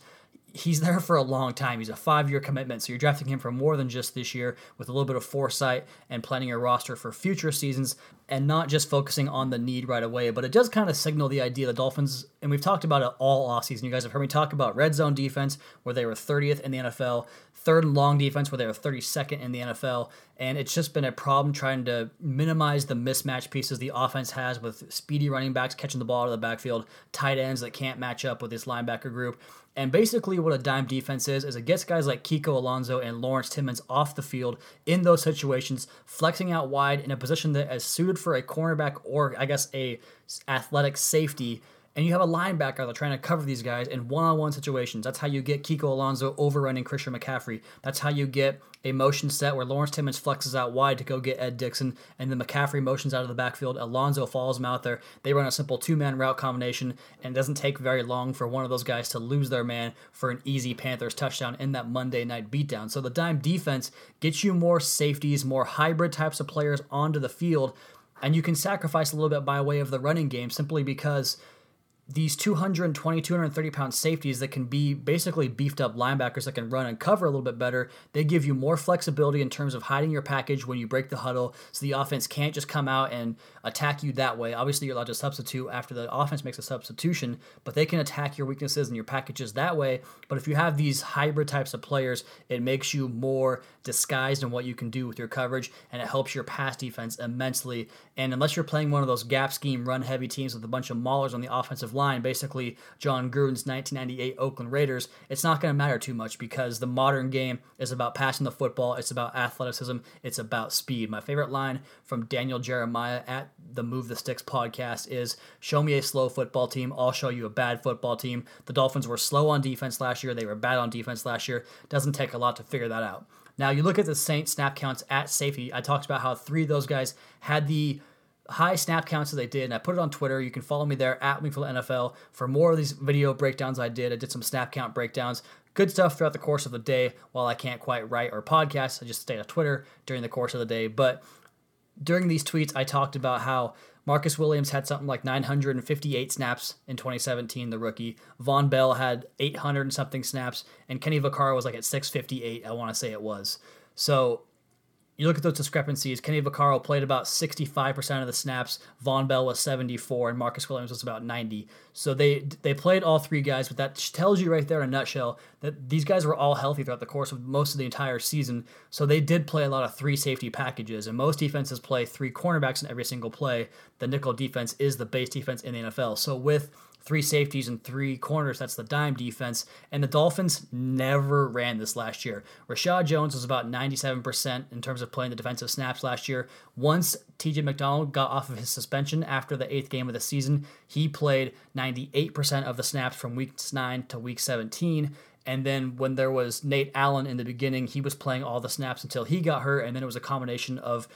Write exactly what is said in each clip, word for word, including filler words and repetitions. he's there for a long time. He's a five-year commitment, so you're drafting him for more than just this year with a little bit of foresight and planning your roster for future seasons and not just focusing on the need right away. But it does kind of signal the idea the Dolphins, and we've talked about it all offseason. You guys have heard me talk about red zone defense, where they were thirtieth in the N F L, third and long defense, where they were thirty-second in the N F L, and it's just been a problem trying to minimize the mismatch pieces the offense has with speedy running backs catching the ball out of the backfield, tight ends that can't match up with this linebacker group. And basically what a dime defense is, is it gets guys like Kiko Alonso and Lawrence Timmons off the field in those situations, flexing out wide in a position that is suited for a cornerback or, I guess, a athletic safety, and you have a linebacker that's trying to cover these guys in one-on-one situations. That's how you get Kiko Alonso overrunning Christian McCaffrey. That's how you get a motion set where Lawrence Timmons flexes out wide to go get Ed Dickson, and then McCaffrey motions out of the backfield. Alonso follows him out there. They run a simple two-man route combination, and it doesn't take very long for one of those guys to lose their man for an easy Panthers touchdown in that Monday night beatdown. So the dime defense gets you more safeties, more hybrid types of players onto the field, and you can sacrifice a little bit by way of the running game simply because these two twenty, two thirty pound safeties that can be basically beefed up linebackers that can run and cover a little bit better, they give you more flexibility in terms of hiding your package when you break the huddle, so the offense can't just come out and attack you that way. Obviously, you're allowed to substitute after the offense makes a substitution, but they can attack your weaknesses and your packages that way. But if you have these hybrid types of players, it makes you more disguised in what you can do with your coverage, and it helps your pass defense immensely. And unless you're playing one of those gap scheme, run-heavy teams with a bunch of maulers on the offensive line, basically John Gruden's nineteen ninety-eight Oakland Raiders, it's not going to matter too much because the modern game is about passing the football. It's about athleticism. It's about speed. My favorite line from Daniel Jeremiah at the Move the Sticks podcast is, "Show me a slow football team. I'll show you a bad football team." The Dolphins were slow on defense last year. They were bad on defense last year. Doesn't take a lot to figure that out. Now you look at the Saints snap counts at safety. I talked about how three of those guys had the high snap counts that they did, and I put it on Twitter. You can follow me there at Wingfield N F L for more of these video breakdowns I did. I did some snap count breakdowns. Good stuff throughout the course of the day. While I can't quite write or podcast, I just stay on Twitter during the course of the day. But during these tweets, I talked about how Marcus Williams had something like nine fifty-eight snaps in twenty seventeen, the rookie. Von Bell had eight hundred and something snaps, and Kenny Vaccaro was like at six fifty-eight, I want to say it was. So you look at those discrepancies. Kenny Vaccaro played about sixty-five percent of the snaps. Von Bell was seventy-four, and Marcus Williams was about ninety. So they they played all three guys, but that tells you right there in a nutshell that these guys were all healthy throughout the course of most of the entire season. So they did play a lot of three safety packages, and most defenses play three cornerbacks in every single play. The nickel defense is the base defense in the N F L. So with three safeties and three corners, that's the dime defense. And the Dolphins never ran this last year. Reshad Jones was about ninety-seven percent in terms of playing the defensive snaps last year. Once T J McDonald got off of his suspension after the eighth game of the season, he played ninety-eight percent of the snaps from weeks nine to week seventeen. And then when there was Nate Allen in the beginning, he was playing all the snaps until he got hurt. And then it was a combination of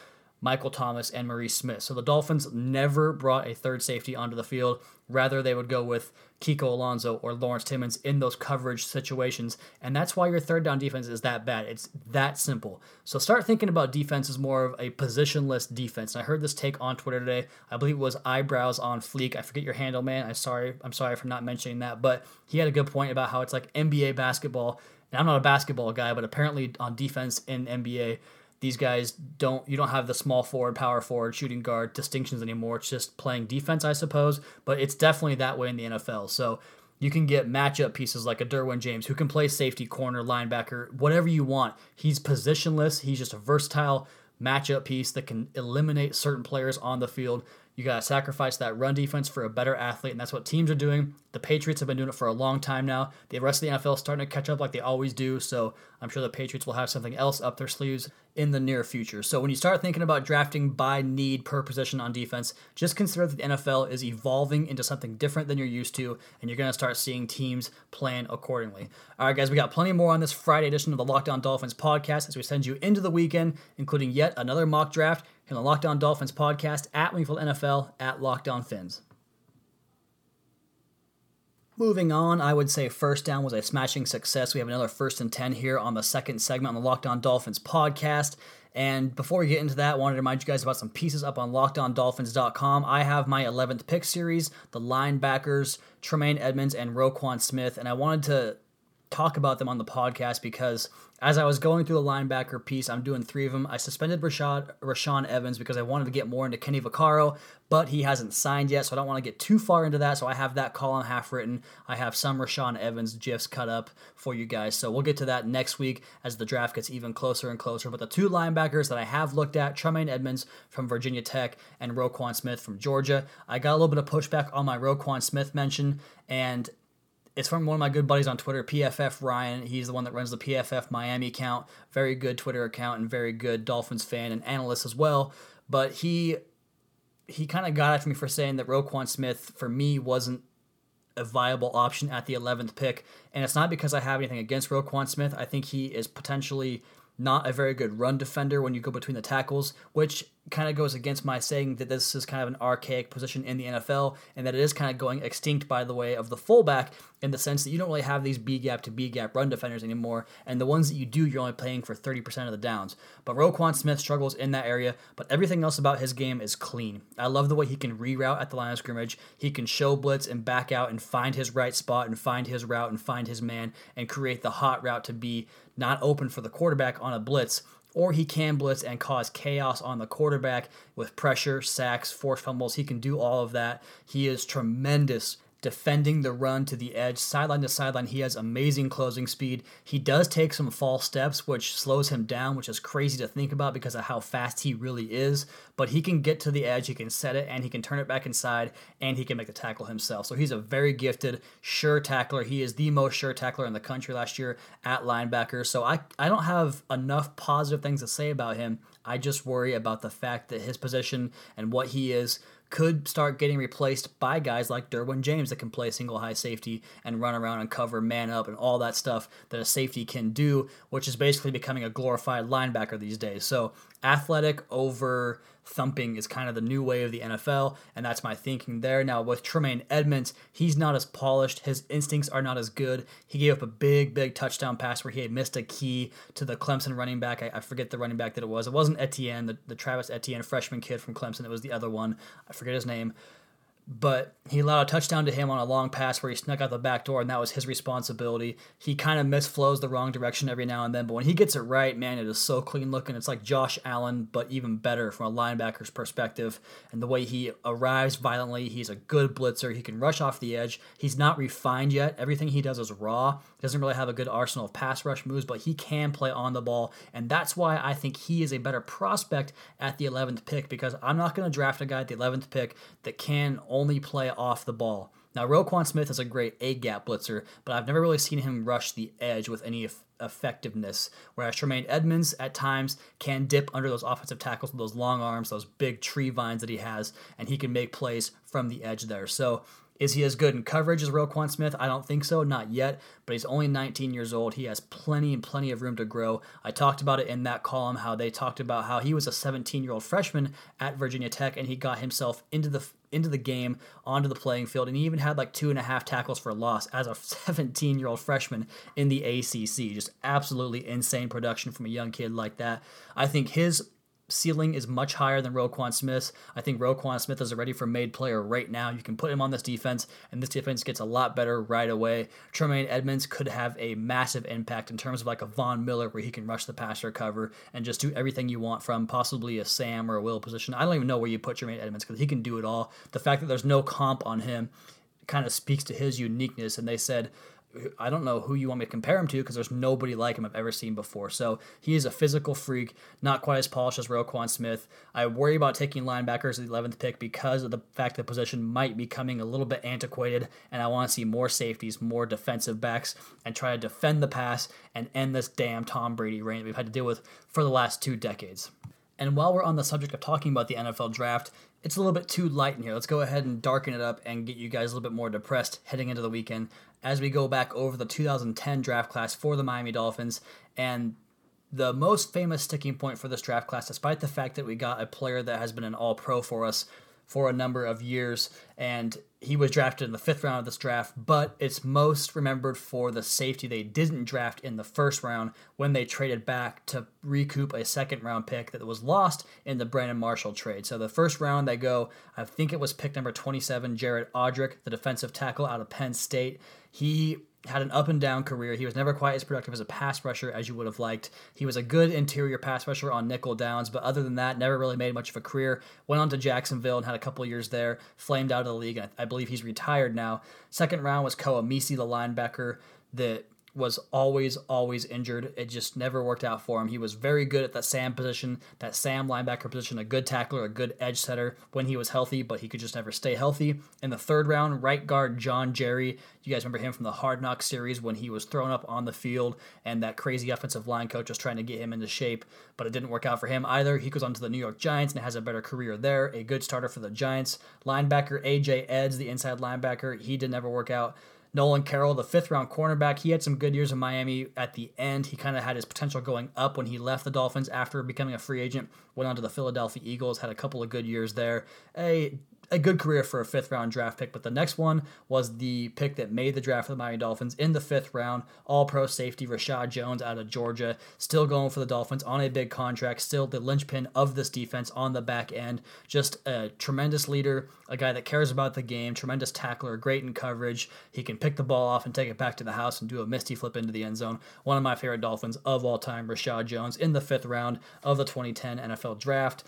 Michael Thomas and Maurice Smith. So the Dolphins never brought a third safety onto the field. Rather, they would go with Kiko Alonso or Lawrence Timmons in those coverage situations. And that's why your third down defense is that bad. It's that simple. So start thinking about defense as more of a positionless defense. And I heard this take on Twitter today. I believe it was Eyebrows on Fleek. I forget your handle, man. I'm sorry. I'm sorry for not mentioning that. But he had a good point about how it's like N B A basketball. And I'm not a basketball guy, but apparently on defense in N B A, these guys don't, you don't have the small forward, power forward, shooting guard distinctions anymore. It's just playing defense, I suppose, but it's definitely that way in the N F L. So you can get matchup pieces like a Derwin James who can play safety, corner, linebacker, whatever you want. He's positionless. He's just a versatile matchup piece that can eliminate certain players on the field. You got to sacrifice that run defense for a better athlete, and that's what teams are doing. The Patriots have been doing it for a long time now. The rest of the N F L is starting to catch up like they always do, so I'm sure the Patriots will have something else up their sleeves in the near future. So when you start thinking about drafting by need per position on defense, just consider that the N F L is evolving into something different than you're used to, and you're going to start seeing teams plan accordingly. All right, guys, we got plenty more on this Friday edition of the Locked On Dolphins podcast as we send you into the weekend, including yet another mock draft, in the Locked On Dolphins podcast, at Wingfield N F L, at Locked On Fins. Moving on, I would say first down was a smashing success. We have another first and ten here on the second segment on the Locked On Dolphins podcast. And before we get into that, I wanted to remind you guys about some pieces up on locked on dolphins dot com. I have my eleventh pick series, the linebackers, Tremaine Edmunds and Roquan Smith, and I wanted to talk about them on the podcast because as I was going through the linebacker piece, I'm doing three of them. I suspended Rashad, Rashaan Evans because I wanted to get more into Kenny Vaccaro, but he hasn't signed yet, so I don't want to get too far into that, so I have that column half written. I have some Rashaan Evans gifs cut up for you guys, so we'll get to that next week as the draft gets even closer and closer, but the two linebackers that I have looked at, Tremaine Edmunds from Virginia Tech and Roquan Smith from Georgia. I got a little bit of pushback on my Roquan Smith mention, and it's from one of my good buddies on Twitter, P F F Ryan. He's the one that runs the P F F Miami account. Very good Twitter account and very good Dolphins fan and analyst as well. But he he kind of got after me for saying that Roquan Smith, for me, wasn't a viable option at the eleventh pick. And it's not because I have anything against Roquan Smith. I think he is potentially not a very good run defender when you go between the tackles, which kind of goes against my saying that this is kind of an archaic position in the N F L and that it is kind of going extinct by the way of the fullback, in the sense that you don't really have these B-gap to B-gap run defenders anymore, and the ones that you do, you're only playing for thirty percent of the downs. But Roquan Smith struggles in that area, but everything else about his game is clean. I love the way he can reroute at the line of scrimmage. He can show blitz and back out and find his right spot and find his route and find his man and create the hot route to be not open for the quarterback on a blitz, or he can blitz and cause chaos on the quarterback with pressure, sacks, forced fumbles. He can do all of that. He is tremendous defending the run to the edge, sideline to sideline. He has amazing closing speed. He does take some false steps, which slows him down, which is crazy to think about because of how fast he really is. But he can get to the edge, he can set it, and he can turn it back inside, and he can make the tackle himself. So he's a very gifted, sure tackler. He is the most sure tackler in the country last year at linebacker. So I, I don't have enough positive things to say about him. I just worry about the fact that his position and what he is could start getting replaced by guys like Derwin James that can play single high safety and run around and cover, man up, and all that stuff that a safety can do, which is basically becoming a glorified linebacker these days. So athletic over thumping is kind of the new way of the N F L, and that's my thinking there. Now with Tremaine Edmunds, he's not as polished. His instincts are not as good. He gave up a big, big touchdown pass where he had missed a key to the Clemson running back. I, I forget the running back that it was. It wasn't Etienne, the, the Travis Etienne freshman kid from Clemson. It was the other one. I forget his name. But he allowed a touchdown to him on a long pass where he snuck out the back door, and that was his responsibility. He kind of misflows the wrong direction every now and then, but when he gets it right, man, it is so clean looking. It's like Josh Allen, but even better from a linebacker's perspective. And the way he arrives violently, he's a good blitzer. He can rush off the edge. He's not refined yet. Everything he does is raw. He doesn't really have a good arsenal of pass rush moves, but he can play on the ball. And that's why I think he is a better prospect at the eleventh pick, because I'm not going to draft a guy at the eleventh pick that can only only play off the ball. Now, Roquan Smith is a great A-gap blitzer, but I've never really seen him rush the edge with any f- effectiveness, whereas Tremaine Edmunds at times can dip under those offensive tackles with those long arms, those big tree vines that he has, and he can make plays from the edge there. So is he as good in coverage as Roquan Smith? I don't think so, not yet, but he's only nineteen years old. He has plenty and plenty of room to grow. I talked about it in that column, how they talked about how he was a seventeen-year-old freshman at Virginia Tech, and he got himself into the into the game, onto the playing field, and he even had like two and a half tackles for loss as a seventeen-year-old freshman in the A C C. Just absolutely insane production from a young kid like that. I think his ceiling is much higher than Roquan Smith. I think Roquan Smith is a ready-for-made player right now. You can put him on this defense, and this defense gets a lot better right away. Tremaine Edmunds could have a massive impact in terms of like a Von Miller, where he can rush the passer cover and just do everything you want from possibly a Sam or a Will position. I don't even know where you put Tremaine Edmunds because he can do it all. The fact that there's no comp on him kind of speaks to his uniqueness, and they said, I don't know who you want me to compare him to because there's nobody like him I've ever seen before. So he is a physical freak, not quite as polished as Roquan Smith. I worry about taking linebackers at the eleventh pick because of the fact the position might be becoming a little bit antiquated, and I want to see more safeties, more defensive backs, and try to defend the pass and end this damn Tom Brady reign that we've had to deal with for the last two decades. And while we're on the subject of talking about the N F L draft, it's a little bit too light in here. Let's go ahead and darken it up and get you guys a little bit more depressed heading into the weekend as we go back over the two thousand ten draft class for the Miami Dolphins. And the most famous sticking point for this draft class, despite the fact that we got a player that has been an all-pro for us for a number of years, and he was drafted in the fifth round of this draft, but it's most remembered for the safety they didn't draft in the first round when they traded back to recoup a second round pick that was lost in the Brandon Marshall trade. So the first round they go, I think it was pick number twenty-seven, Jared Odrick, the defensive tackle out of Penn State. He had an up and down career. He was never quite as productive as a pass rusher as you would have liked. He was a good interior pass rusher on nickel downs, but other than that, never really made much of a career. Went on to Jacksonville and had a couple years there, flamed out of the league, and I believe he's retired now. Second round was Koa Misi, the linebacker that was always, always injured. It just never worked out for him. He was very good at that Sam position, that Sam linebacker position, a good tackler, a good edge setter when he was healthy, but he could just never stay healthy. In the third round, right guard John Jerry, you guys remember him from the Hard Knocks series when he was thrown up on the field and that crazy offensive line coach was trying to get him into shape, but it didn't work out for him either. He goes on to the New York Giants and has a better career there, a good starter for the Giants. Linebacker A J Eds, the inside linebacker, he didn't ever work out. Nolan Carroll, the fifth-round cornerback, he had some good years in Miami at the end. He kind of had his potential going up when he left the Dolphins after becoming a free agent, went on to the Philadelphia Eagles, had a couple of good years there. A a good career for a fifth-round draft pick, but the next one was the pick that made the draft for the Miami Dolphins in the fifth round, all-pro safety Reshad Jones out of Georgia, still going for the Dolphins on a big contract, still the linchpin of this defense on the back end, just a tremendous leader, a guy that cares about the game, tremendous tackler, great in coverage. He can pick the ball off and take it back to the house and do a misty flip into the end zone. One of my favorite Dolphins of all time, Reshad Jones, in the fifth round of the twenty ten N F L Draft.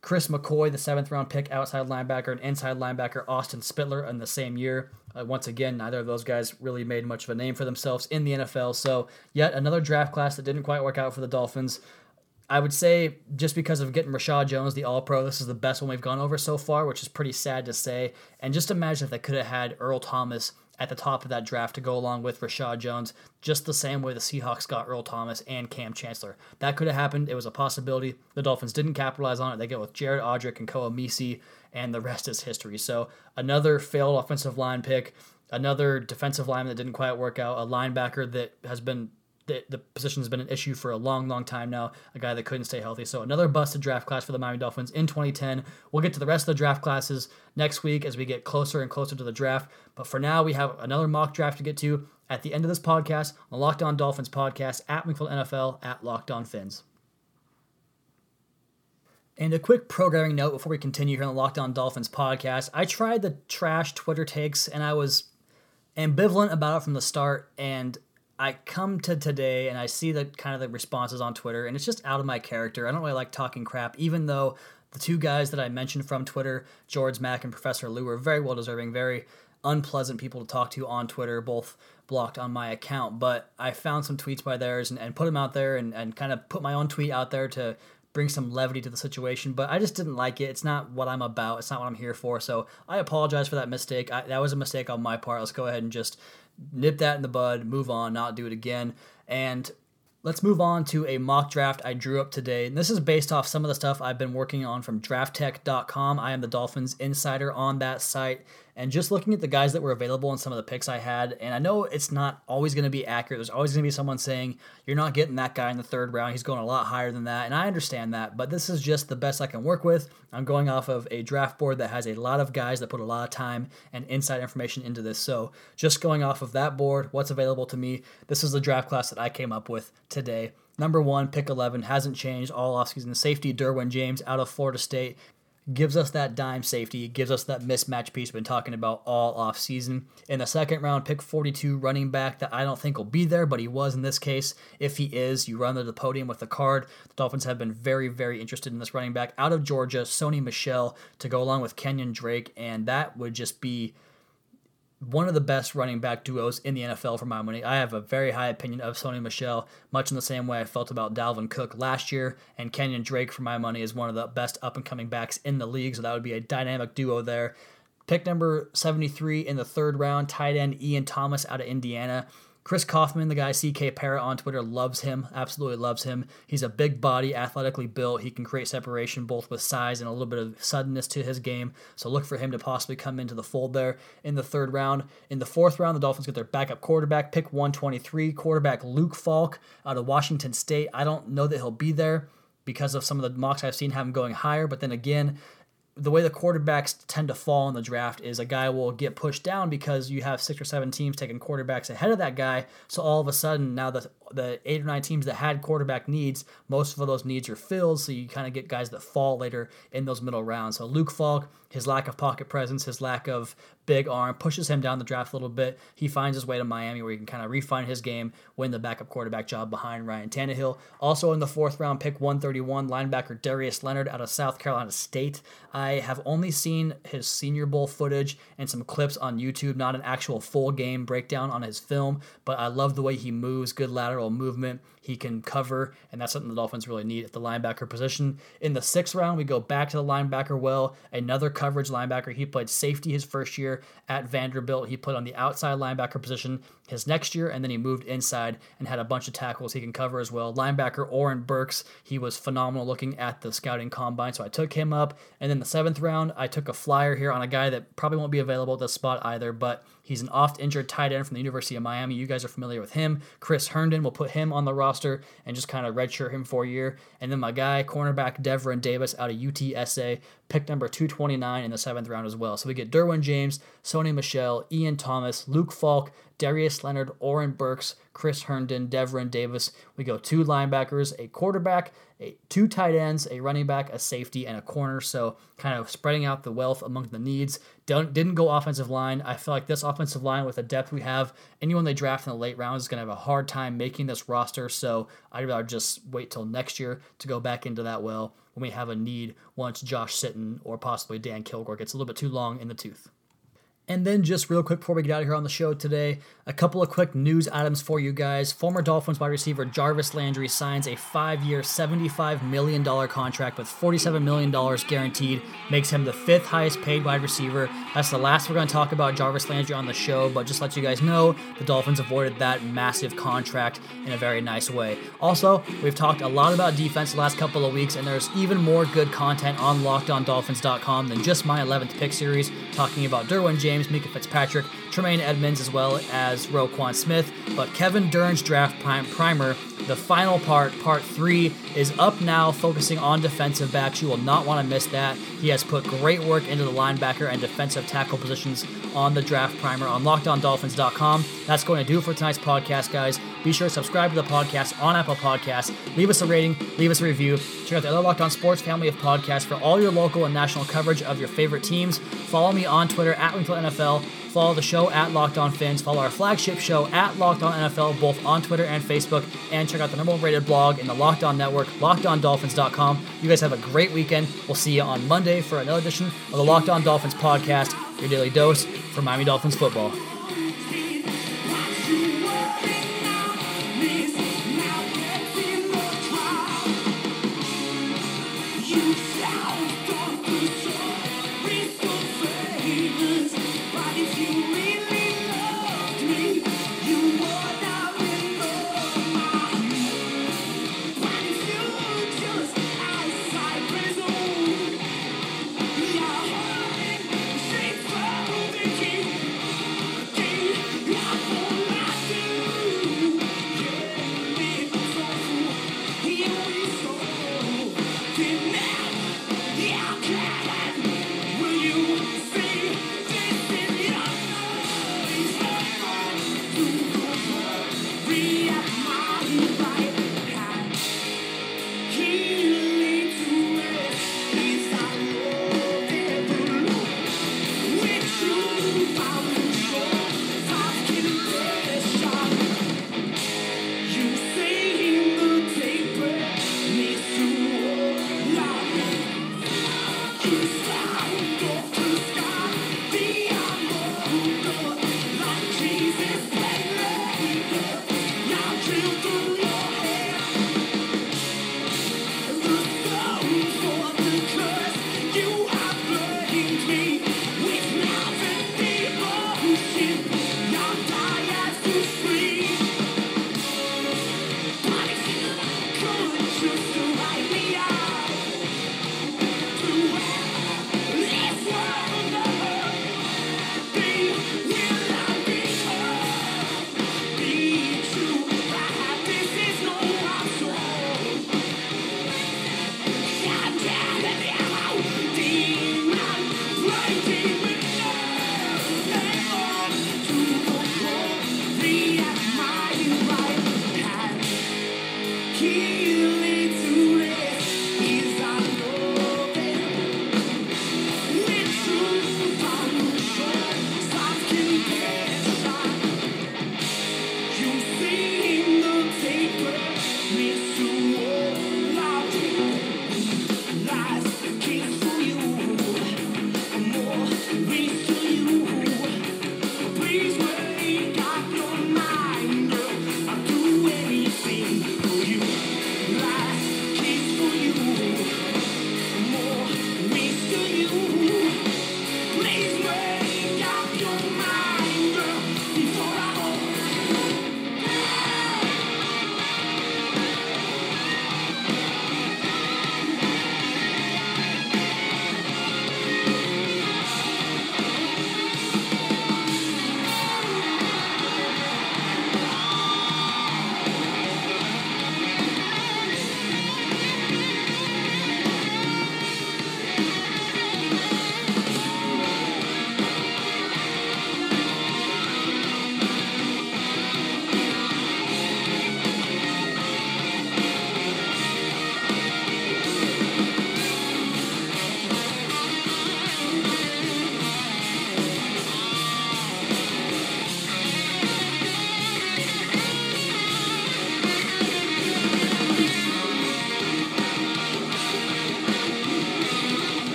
Chris McCoy, the seventh-round pick, outside linebacker, and inside linebacker Austin Spittler in the same year. Uh, once again, neither of those guys really made much of a name for themselves in the N F L, so yet another draft class that didn't quite work out for the Dolphins. I would say just because of getting Reshad Jones, the All-Pro, this is the best one we've gone over so far, which is pretty sad to say. And just imagine if they could have had Earl Thomas at the top of that draft to go along with Reshad Jones, just the same way the Seahawks got Earl Thomas and Cam Chancellor. That could have happened. It was a possibility. The Dolphins didn't capitalize on it. They go with Jared Odrick and Koa Misi, and the rest is history. So another failed offensive line pick, another defensive lineman that didn't quite work out, a linebacker that has been The, the position has been an issue for a long, long time now, a guy that couldn't stay healthy. So another busted draft class for the Miami Dolphins in twenty ten. We'll get to the rest of the draft classes next week as we get closer and closer to the draft. But for now, we have another mock draft to get to at the end of this podcast on the Locked On Dolphins podcast, at Wingfield N F L, at Locked On Fins. And a quick programming note before we continue here on the Locked On Dolphins podcast. I tried the trash Twitter takes, and I was ambivalent about it from the start, and I come to today and I see the kind of the responses on Twitter, and it's just out of my character. I don't really like talking crap, even though the two guys that I mentioned from Twitter, George Mack and Professor Lou, are very well deserving, very unpleasant people to talk to on Twitter, both blocked on my account. But I found some tweets by theirs and, and put them out there and, and kind of put my own tweet out there to bring some levity to the situation, but I just didn't like it. It's not what I'm about. It's not what I'm here for. So I apologize for that mistake. I, that was a mistake on my part. Let's go ahead and just nip that in the bud, move on, not do it again. And let's move on to a mock draft I drew up today. And this is based off some of the stuff I've been working on from draft tech dot com. I am the Dolphins insider on that site. And just looking at the guys that were available and some of the picks I had, and I know it's not always going to be accurate. There's always going to be someone saying, you're not getting that guy in the third round. He's going a lot higher than that. And I understand that, but this is just the best I can work with. I'm going off of a draft board that has a lot of guys that put a lot of time and inside information into this. So just going off of that board, what's available to me, this is the draft class that I came up with today. Number one, pick eleven, hasn't changed all offseason. Safety, Derwin James out of Florida State. Gives us that dime safety, gives us that mismatch piece we've been talking about all offseason. In the second round, pick forty-two, running back that I don't think will be there, but he was in this case. If he is, you run to the podium with the card. The Dolphins have been very, very interested in this running back out of Georgia, Sony Michel, to go along with Kenyan Drake, and that would just be one of the best running back duos in the N F L for my money. I have a very high opinion of Sony Michel, much in the same way I felt about Dalvin Cook last year, and Kenyan Drake for my money is one of the best up-and-coming backs in the league, so that would be a dynamic duo there. Pick number seventy-three in the third round, tight end Ian Thomas out of Indiana. Chris Kaufman, the guy C K Parra on Twitter, loves him, absolutely loves him. He's a big body, athletically built. He can create separation both with size and a little bit of suddenness to his game. So look for him to possibly come into the fold there in the third round. In the fourth round, the Dolphins get their backup quarterback, pick one twenty-three, quarterback Luke Falk out of Washington State. I don't know that he'll be there because of some of the mocks I've seen have him going higher, but then again, the way the quarterbacks tend to fall in the draft is a guy will get pushed down because you have six or seven teams taking quarterbacks ahead of that guy. So all of a sudden now the the eight or nine teams that had quarterback needs, most of those needs are filled, so you kind of get guys that fall later in those middle rounds. So Luke Falk, his lack of pocket presence, his lack of big arm, pushes him down the draft a little bit. He finds his way to Miami where he can kind of refine his game, win the backup quarterback job behind Ryan Tannehill. Also in the fourth round, pick one thirty-one, linebacker Darius Leonard out of South Carolina State. I have only seen his Senior Bowl footage and some clips on YouTube, not an actual full game breakdown on his film, but I love the way he moves, good lateral movement. He can cover, and that's something the Dolphins really need at the linebacker position. In the sixth round, we go back to the linebacker well, another coverage linebacker. He played safety his first year at Vanderbilt. He played on the outside linebacker position his next year, and then he moved inside and had a bunch of tackles he can cover as well. Linebacker Oren Burks, he was phenomenal looking at the scouting combine, so I took him up. And then the seventh round, I took a flyer here on a guy that probably won't be available at this spot either, but he's an oft-injured tight end from the University of Miami. You guys are familiar with him. Chris Herndon, will put him on the roster and just kind of redshirt him for a year. And then my guy, cornerback Devron Davis out of U T S A, pick number two twenty-nine in the seventh round as well. So we get Derwin James, Sony Michel, Ian Thomas, Luke Falk, Darius Leonard, Oren Burks, Chris Herndon, Devron Davis. We go two linebackers, a quarterback, a, two tight ends, a running back, a safety, and a corner. So kind of spreading out the wealth among the needs. Don't, didn't go offensive line. I feel like this offensive line, with the depth we have, anyone they draft in the late rounds is going to have a hard time making this roster. So I'd rather just wait till next year to go back into that well when we have a need once Josh Sitton or possibly Dan Kilgore gets a little bit too long in the tooth. And then just real quick before we get out of here on the show today, a couple of quick news items for you guys. Former Dolphins wide receiver Jarvis Landry signs a five-year, seventy-five million dollars contract with forty-seven million dollars guaranteed, makes him the fifth highest paid wide receiver. That's the last we're going to talk about Jarvis Landry on the show, but just to let you guys know, the Dolphins avoided that massive contract in a very nice way. Also, we've talked a lot about defense the last couple of weeks, and there's even more good content on locked on dolphins dot com than just my eleventh pick series, talking about Derwin James, Mika Fitzpatrick, Tremaine Edmunds, as well as Roquan Smith. But Kevin Dern's draft prime primer, the final part, part three, is up now, focusing on defensive backs. You will not want to miss that. He has put great work into the linebacker and defensive tackle positions on the draft primer on locked on dolphins dot com. That's going to do it for tonight's podcast, guys. Be sure to subscribe to the podcast on Apple Podcasts. Leave us a rating. Leave us a review. Check out the other Locked On Sports family of podcasts for all your local and national coverage of your favorite teams. Follow me on Twitter at Wingfield N F L. Follow the show at Locked On Fins. Follow our flagship show at Locked On N F L, both on Twitter and Facebook. And check out the number one rated blog in the Locked On Network, locked on dolphins dot com. You guys have a great weekend. We'll see you on Monday for another edition of the Locked On Dolphins podcast, your daily dose for Miami Dolphins football.